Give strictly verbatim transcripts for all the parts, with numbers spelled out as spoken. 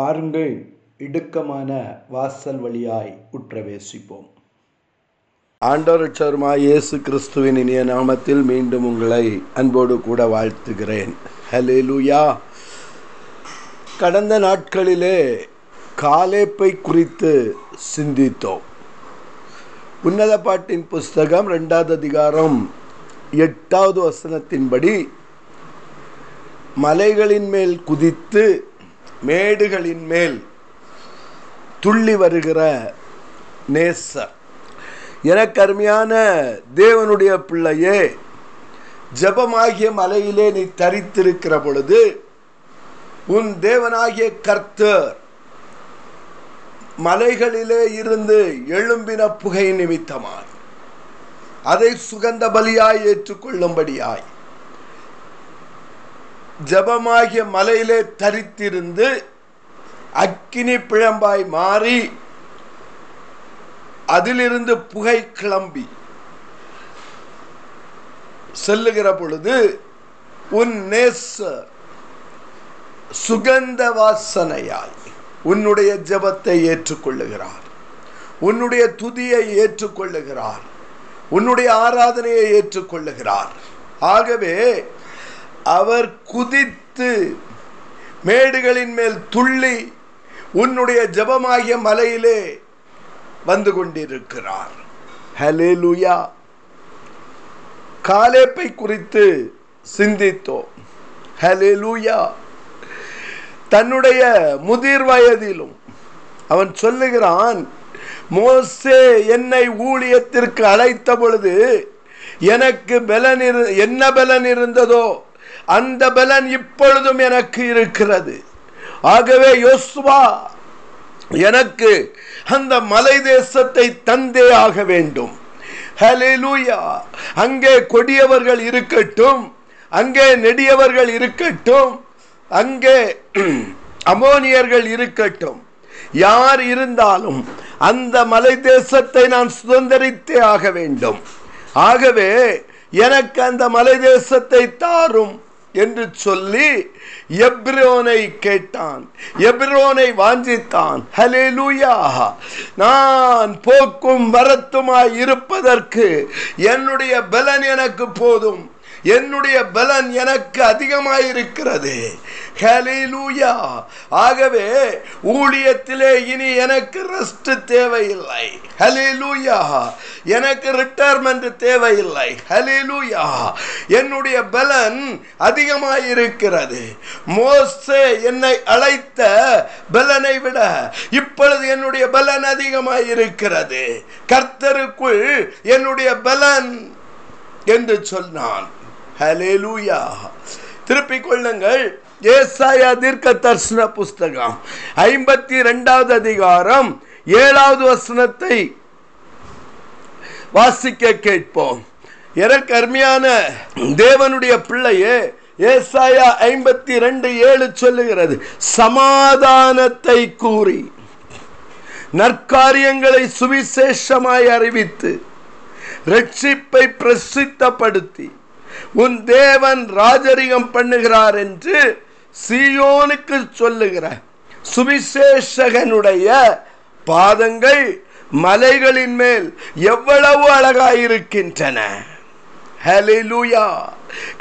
பாருங்கள், இடுக்கமான வாசல் வழியாய் உற்றவேசிப்போம். ஆண்டவரட்சகருமாய் இயேசு கிறிஸ்துவின் இனிய நாமத்தில் மீண்டும் உங்களை அன்போடு கூட வாழ்த்துகிறேன். ஹல்லேலூயா. கடந்த நாட்களிலே காலேப்பை குறித்து சிந்தித்தோம். உன்னத பாட்டின் புஸ்தகம் ரெண்டாவது அதிகாரம் எட்டாவது வசனத்தின்படி, மலைகளின் மேல் குதித்து மேடுகளின் மேல் துள்ளி வருகிற நேசர். எனக்கு அருமையான தேவனுடைய பிள்ளையே, ஜபமாகிய மலையிலே நீ தரித்திருக்கிற பொழுது உன் தேவனாகிய கர்த்தர் மலைகளிலே இருந்து எழும்பின புகை நிமித்தமாய் அதை சுகந்த பலியாய் ஏற்றுக்கொள்ளும்படியாய் ஜபமாகிய மலையிலே தரித்திருந்து அக்கினி பிழம்பாய் மாறி அதிலிருந்து புகை கிளம்பி செல்லுகிற பொழுது உன் நேசர் சுகந்த வாசனையாய் உன்னுடைய ஜபத்தை ஏற்றுக்கொள்ளுகிறார், உன்னுடைய துதியை ஏற்றுக்கொள்ளுகிறார், உன்னுடைய ஆராதனையை ஏற்றுக்கொள்ளுகிறார். ஆகவே அவர் குதித்து மேடுகளின் மேல் துள்ளி உன்னுடைய ஜபமாகிய மலையிலே வந்து கொண்டிருக்கிறார். ஹல்லேலூயா. காலேப்பை குறித்து சிந்தித்தோம். ஹல்லேலூயா. தன்னுடைய முதிர் வயதிலும் அவன் சொல்லுகிறான், மோசே என்னை ஊழியத்திற்கு அழைத்த பொழுது எனக்கு பலன் இரு என்ன பலன் இருந்ததோ அந்த பலன் இப்பொழுதும் எனக்கு இருக்கிறது. ஆகவே யோசுவா, எனக்கு அந்த மலை தேசத்தை தந்தே ஆக வேண்டும். ஹல்லேலூயா. அங்கே கொடியவர்கள் இருக்கட்டும், அங்கே நெடியவர்கள் இருக்கட்டும், அங்கே அமோனியர்கள் இருக்கட்டும், யார் இருந்தாலும் அந்த மலை தேசத்தை நான் சுதந்திரித்தே ஆக வேண்டும். ஆகவே எனக்கு அந்த மலை தேசத்தை தாரும் என்று சொல்லி எப்ரோனை கேட்டான், எப்ரோனை வாஞ்சித்தான். ஹல்லேலூயா. நான் போக்கும் வரத்துமாய் இருப்பதற்கு என்னுடைய பலன் எனக்கு போதும், என்னுடைய பலன் எனக்கு அதிகமாயிருக்கிறது. ஹல்லேலூயா. ஆகவே ஊழியத்திலே இனி எனக்கு ரெஸ்ட் தேவையில்லை. ஹல்லேலூயா. எனக்கு ரிட்டையர்மெண்ட் தேவையில்லை. ஹல்லேலூயா. என்னுடைய பலன் அதிகமாயிருக்கிறது. மோசே என்னை அழைத்த பலனை விட இப்பொழுது என்னுடைய பலன் அதிகமாயிருக்கிறது. கர்த்தருக்குள் என்னுடைய பலன் என்று சொன்னான். ஹல்லேலூயா. திருப்பிக் கொள்ளுங்கள், ஏசாயா தீர்க்க தரிசன புஸ்தகம் ஐம்பத்தி இரண்டாவது அதிகாரம் ஏழாவது வசனத்தை வாசிக்க கேட்போம். எனக்கு அருமையான தேவனுடைய பிள்ளையே, ஏசாயா ஐம்பத்தி இரண்டு ஏழு சொல்லுகிறது, சமாதானத்தை கூறி நற்காரியங்களை சுவிசேஷமாய் அறிவித்து ரட்சிப்பை பிரசித்தப்படுத்தி உன் தேவன் ராஜரிகம் பண்ணுகிறார் என்று சீயோனுக்கு சொல்லுகிற சுவிசேஷகனுடைய பாதங்கள் மலைகளின் மேல் எவ்வளவு அழகாயிருக்கின்றன. ஹல்லேலூயா.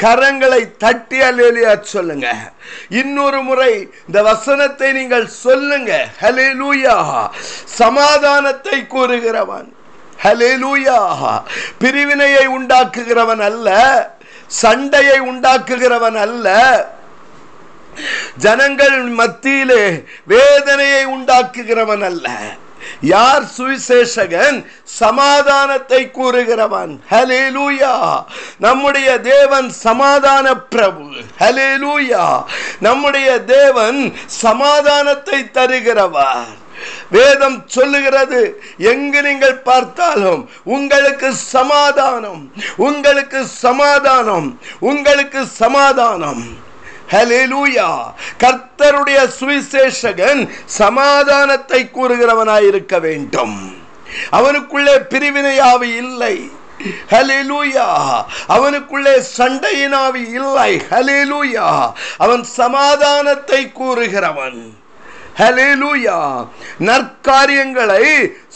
கரங்களை தட்டி அல்லேலூயா சொல்லுங்க. இன்னொரு முறை இந்த வசனத்தை நீங்கள் சொல்லுங்க. ஹல்லேலூயா. சமாதானத்தை கூறுகிறவன், ஹல்லேலூயா, பிரிவினையை உண்டாக்குகிறவன் அல்ல, சண்டையை உண்டாக்குகிறவன் அல்ல, ஜனங்கள் மத்தியிலே வேதனையை உண்டாக்குகிறவன் அல்ல. யார் சுவிசேஷகன்? சமாதானத்தை கூறுகிறவன். ஹல்லேலூயா. நம்முடைய தேவன் சமாதான பிரபு. ஹல்லேலூயா. நம்முடைய தேவன் சமாதானத்தை தருகிறவர். வேதம் சொல்லுகிறது, எங்கு நீங்கள் பார்த்தாலும் உங்களுக்கு சமாதானம், உங்களுக்கு சமாதானம், உங்களுக்கு சமாதானம். ஹல்லேலூயா. கர்த்தருடைய சுவிசேஷகன் சமாதானத்தை கூறுகிறவனாயிருக்க வேண்டும். அவனுக்குள்ளே பிரிவினையாவி இல்லை. ஹல்லேலூயா. அவனுக்குள்ளே சண்டையினாவி இல்லை. ஹல்லேலூயா. அவன் சமாதானத்தை கூறுகிறவன். ஹல்லேலூயா. நற்காரியங்களை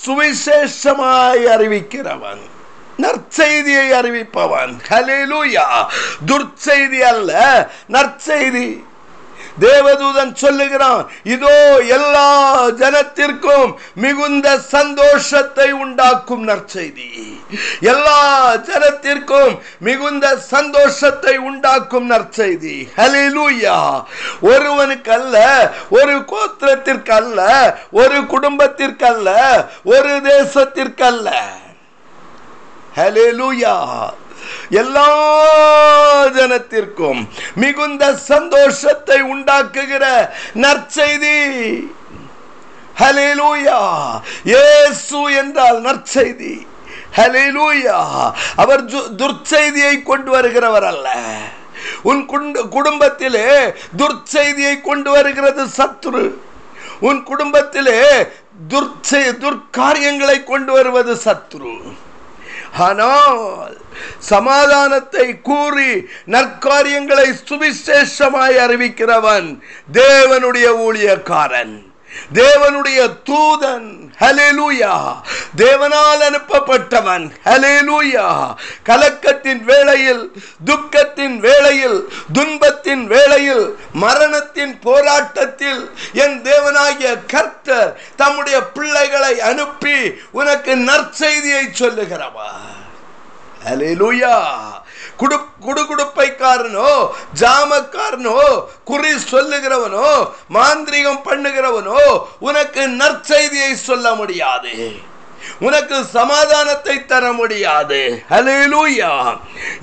சுவிசேஷமாய் அறிவிக்கிறவன், நற்செய்தியை அறிவிப்பவன். ஹல்லேலூயா. துர்ச்செய்தி அல்ல, நற்செய்தி. தேவதூதன் சொல்லுகிறான், இதோ எல்லா ஜனத்திற்கும் மிகுந்த சந்தோஷத்தை உண்டாக்கும் நற்செய்தி, எல்லா ஜனத்திற்கும் மிகுந்த சந்தோஷத்தை உண்டாக்கும் நற்செய்தி. ஹல்லேலூயா. ஒருவனுக்கு அல்ல, ஒரு கோத்திரத்திற்கு அல்ல, ஒரு குடும்பத்திற்கு அல்ல, ஒரு தேசத்திற்கு அல்ல. ஹல்லேலூயா. எல்லா ஜனத்திற்கும் மிகுந்த சந்தோஷத்தை உண்டாக்குகிற நற்செய்தி. ஹல்லேலூயா. இயேசு என்றால் நற்செய்தி. ஹல்லேலூயா. அவர் துர்ச்செய்தியை கொண்டு வருகிறவர் அல்ல. உன் குடும்பத்திலே துர்ச்செய்தியை கொண்டு வருகிறது சத்துரு. உன் குடும்பத்திலே துர்ச்செய் துர்காரியங்களை கொண்டு வருவது சத்துரு. ஆனால் சமாதானத்தை கூறி நற்காரியங்களை சுவிசேஷமாய் அறிவிக்கிறவன் தேவனுடைய ஊழியக்காரன், தேவனுடைய தூதன். ஹல்லேலூயா. தேவனால் அனுப்பப்பட்டவன். ஹல்லேலூயா. கலக்கத்தின் வேளையில், துக்கத்தின் வேளையில், துன்பத்தின் வேளையில், மரணத்தின் போராட்டத்தில் என் தேவனாகிய கர்த்தர் தம்முடைய பிள்ளைகளை அனுப்பி உனக்கு நற்செய்தியை சொல்லுகிறவர். ஹல்லேலூயா. குடுகுடுப்பைக்காரனோ, ஜாமக்காரனோ, குறி சொல்லுகிறவனோ, மாந்திரிகம் பண்ணுகிறவனோ உனக்கு நற்செய்தியை சொல்ல முடியாது, உனக்கு சமாதானத்தை தர முடியாது. ஹல்லேலூயா.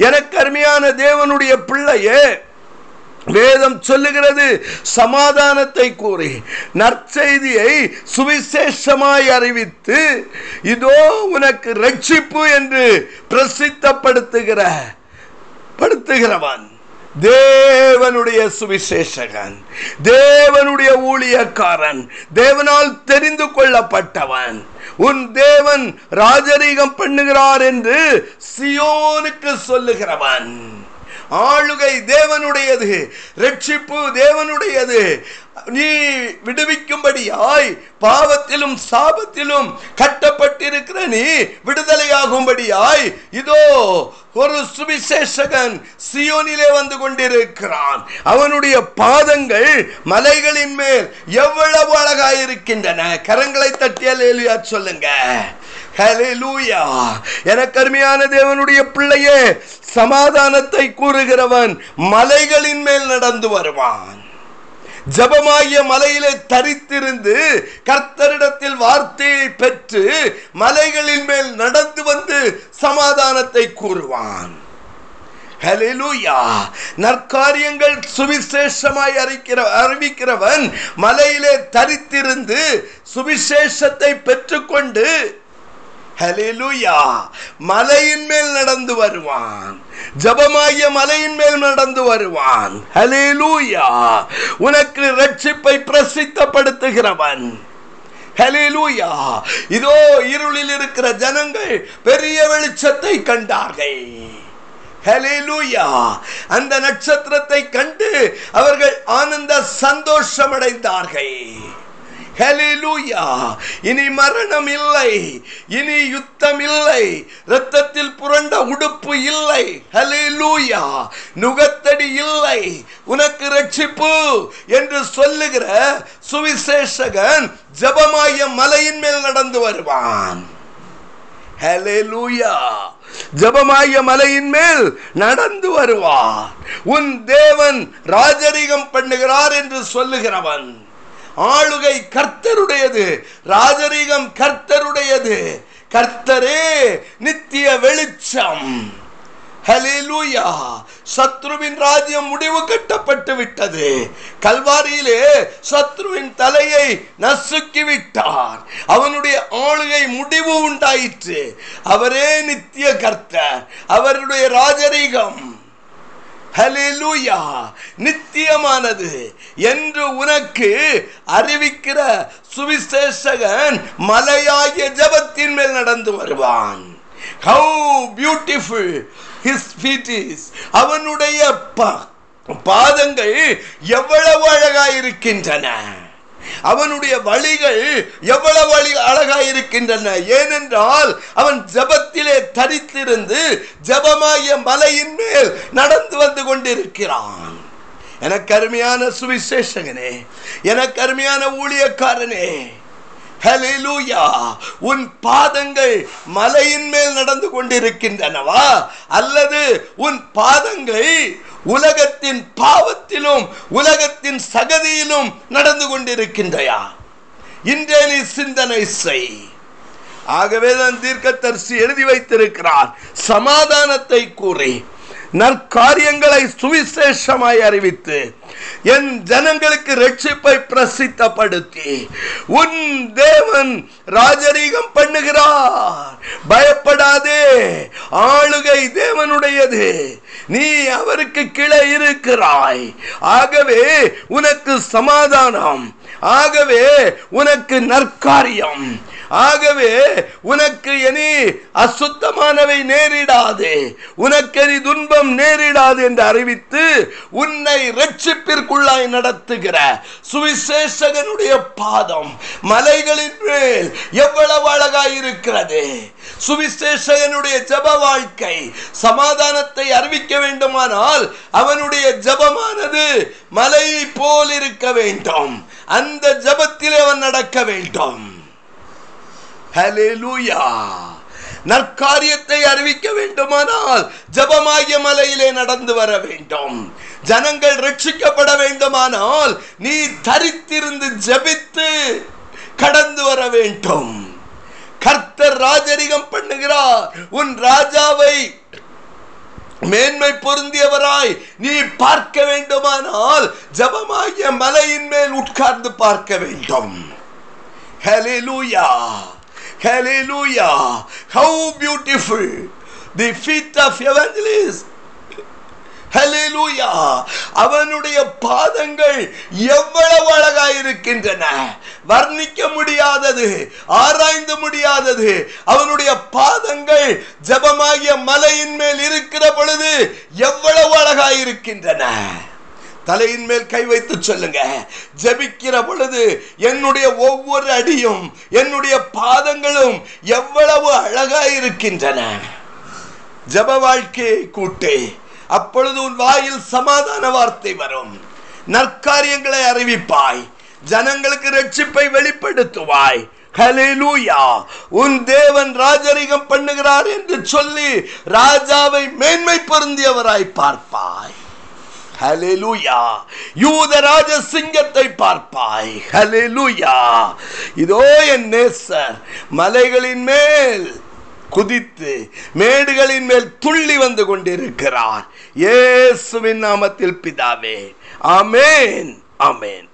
எனக்கு அருமையான தேவனுடைய பிள்ளையே, வேதம் சொல்லுகிறது, சமாதானத்தை கூறி நற்செய்தியை சுவிசேஷமாய் அறிவித்து இதோ உனக்கு ரட்சிப்பு என்று பிரசித்தப்படுத்துகிற படுத்துகிறவன் தேவனுடைய சுவிசேஷகன், தேவனுடைய ஊழியக்காரன், தேவனால் தெரிந்து கொள்ளப்பட்டவன். உன் தேவன் ராஜரீகம் பண்ணுகிறார் என்று சியோனுக்கு சொல்லுகிறவன். ஆளுகை தேவனுடையது, ரட்சிப்பு தேவனுடையது. நீ விடுவிக்கும்படியாய் பாவத்திலும் சாபத்திலும் கட்டப்பட்டிருக்கிற நீ விடுதலையாகும்படியாய் இதோ ஒரு சுவிசேஷகன் சியோனிலே வந்து கொண்டிருக்கிறான். அவனுடைய பாதங்கள் மலைகளின் மேல் எவ்வளவு அழகாயிருக்கின்றன. கரங்களை தட்டி அல்லேலூயா சொல்லுங்க. ஹல்லேலூயா. எனக்கு அருமையான தேவனுடைய பிள்ளையே, சமாதானத்தை கூறுகிறவன் மலைகளின் மேல் நடந்து வருவான். ஜபமாகிய மலையிலே தரித்திருந்து கர்த்தரிடத்தில் வார்த்தையை பெற்று மலைகளின் மேல் நடந்து வந்து சமாதானத்தை கூறுவான். ஹல்லேலூயா. நற்காரியங்கள் சுவிசேஷமாய் அறிக்கிற அறிவிக்கிறவன் மலையிலே தரித்திருந்து சுவிசேஷத்தை பெற்றுக்கொண்டு ஹல்லேலூயா மலையின் மேல் நடந்து வருவான். ஜபமாகிய மலையின் மேல் நடந்து வருவான். ஹல்லேலூயா. உனக்கு ரட்சிப்பை பிரசித்தப்படுத்துகிறவன். ஹல்லேலூயா. இதோ இருளில் இருக்கிற ஜனங்கள் பெரிய வெளிச்சத்தை கண்டார்கள். ஹல்லேலூயா. அந்த நட்சத்திரத்தை கண்டு அவர்கள் ஆனந்த சந்தோஷம் அடைந்தார்கள். ஹல்லேலூயா. இனி மரணம் இல்லை, இனி யுத்தம் இல்லை, இரத்தத்தில் புரண்ட உடுப்பு இல்லை. ஹல்லேலூயா. நுகத்தடி இல்லை, உனக்கு ரட்சிப்பு என்று சொல்லுகிற சுவிசேஷகன் ஜபமாய மலையின் மேல் நடந்து வருவான். ஹல்லேலூயா. ஜபமாய மலையின் மேல் நடந்து வருவான். உன் தேவன் ராஜரீகம் பண்ணுகிறார் என்று சொல்லுகிறவன். ஆளுகை கர்த்தருடையது, ராஜரீகம் கர்த்தருடையது. கர்த்தரே நித்திய வெளிச்சம். ஹல்லேலூயா. சத்ருவின் ராஜ்யம் முடிவு கட்டப்பட்டு விட்டது. கல்வாரியிலே சத்ருவின் தலையை நசுக்கி விட்டார். அவனுடைய ஆளுகை முடிவு உண்டாயிற்று. அவரே நித்திய கர்த்தர், அவருடைய ராஜரீகம் ஹல்லேலூயா நித்தியமானது என்று உனக்கு அறிவிக்கிற சுவிசேஷகன் மலையாகிய ஜபத்தின் மேல் நடந்து வருவான். How beautiful his feet is. அவனுடைய பாதங்கள் எவ்வளவு அழகாயிருக்கின்றன. அவனுடைய வழிகள் எவ்வளவு அழகாய் இருக்கின்றன. ஏனென்றால் அவன் ஜெபத்திலே தரித்திருந்து ஜெபமாகிய மலையின் மேல் நடந்து வந்து கொண்டிருக்கிறான். எனக்கு அருமையான சுவிசேஷகனே, எனக்கு அருமையான ஊழியக்காரனே, ஹல்லேலூயா, உன் பாதங்கள் மலையின் மேல் நடந்து கொண்டிருக்கின்றனவா? அல்லது உன் பாதங்கள் உலகத்தின் பாவத்திலும் உலகத்தின் சகதியிலும் நடந்து கொண்டிருக்கின்றையா? இன்றே நீ சிந்தனை செய். ஆகவேதான் தீர்க்கதரிசி எழுதி வைத்திருக்கிறார், சமாதானத்தை கூறி நற்காரியங்களை சுவிசேஷமாய் அறிவித்து என் ஜனங்களுக்கு ரட்சிப்பை பிரசித்தப்படுத்தி உன் தேவன் ராஜரீகம் பண்ணுகிறார். பயப்படாதே, ஆளுகை தேவனுடையது, நீ அவருக்கு கீழே இருக்கிறாய். ஆகவே உனக்கு சமாதானம், ஆகவே உனக்கு நற்காரியம், ஆகவே உனக்கு இனி அசுத்தமானவை நேரிடாது, உனக்கு இனி துன்பம் நேரிடாது என்று அறிவித்து உன்னை ரட்சிப்பிற்குள்ளாய் நடத்துகிற சுவிசேஷகனுடைய பாதம் மலைகளின் மேல் எவ்வளவு அழகாய் இருக்கிறது. சுவிசேஷகனுடைய ஜப வாழ்க்கை சமாதானத்தை அறிவிக்க வேண்டுமானால் அவனுடைய ஜபமானது மலையை போல் இருக்க வேண்டும். அந்த ஜபத்தில் அவன் நடக்க வேண்டும். ஹல்லேலூயா. நற்காரியத்தை அறிவிக்க வேண்டுமானால் ஜபமாகிய மலையிலே நடந்து வர வேண்டும். ஜனங்கள் ரட்சிக்கப்பட வேண்டுமானால் நீ தரித்திருந்து ஜபித்து கடந்து வர வேண்டும். கர்த்தர் ராஜரிகம் பண்ணுகிறார். உன் ராஜாவை மேன்மை பொருந்தியவராய் நீ பார்க்க வேண்டுமானால் ஜபமாகிய மலையின் மேல் உட்கார்ந்து பார்க்க வேண்டும். ஹல்லேலூயா, ஹல்லேலூயா. How beautiful the feet of evangelist. ஹல்லேலூயா. அவனுடைய பாதங்கள் எவ்வளவு அழகாய் இருக்கின்றன, வர்ணிக்க முடியாதது, ஆராய்ந்து முடியாதது. அவனுடைய பாதங்கள் ஜெபமாகிய மலையின் மேல் இருக்கிற பொழுது எவ்வளவு அழகாய் இருக்கின்றன. தலையின் மேல் கை வைத்து சொல்லுங்க, ஜெபிக்கிற பொழுது என்னுடைய ஒவ்வொரு அடியும் என்னுடைய பாதங்களும் எவ்வளவு அழகாய் இருக்கின்றன. ஜெப வாழ்க்கையை கூட்டு, அப்பொழுது உன் வாயில் சமாதான வார்த்தை வரும். நற்காரியங்களை அறிவிப்பாய், ஜனங்களுக்கு ரட்சிப்பை வெளிப்படுத்துவாய். ஹல்லேலூயா. உன் தேவன் ராஜரிகம் பண்ணுகிறார் என்று சொல்லி ராஜாவை மேன்மை பொருந்தியவராய் பார்ப்பாய். ஹல்லேலூயா. யூத ராஜ சிங்கத்தை பார்ப்பாய். ஹல்லேலூயா. இதோ என் நேசர் மலைகளின் மேல் குதித்து மேடுகளின் மேல் துள்ளி வந்து கொண்டிருக்கிறார். இயேசுவின் நாமத்தில் பிதாவே, ஆமென், ஆமென்.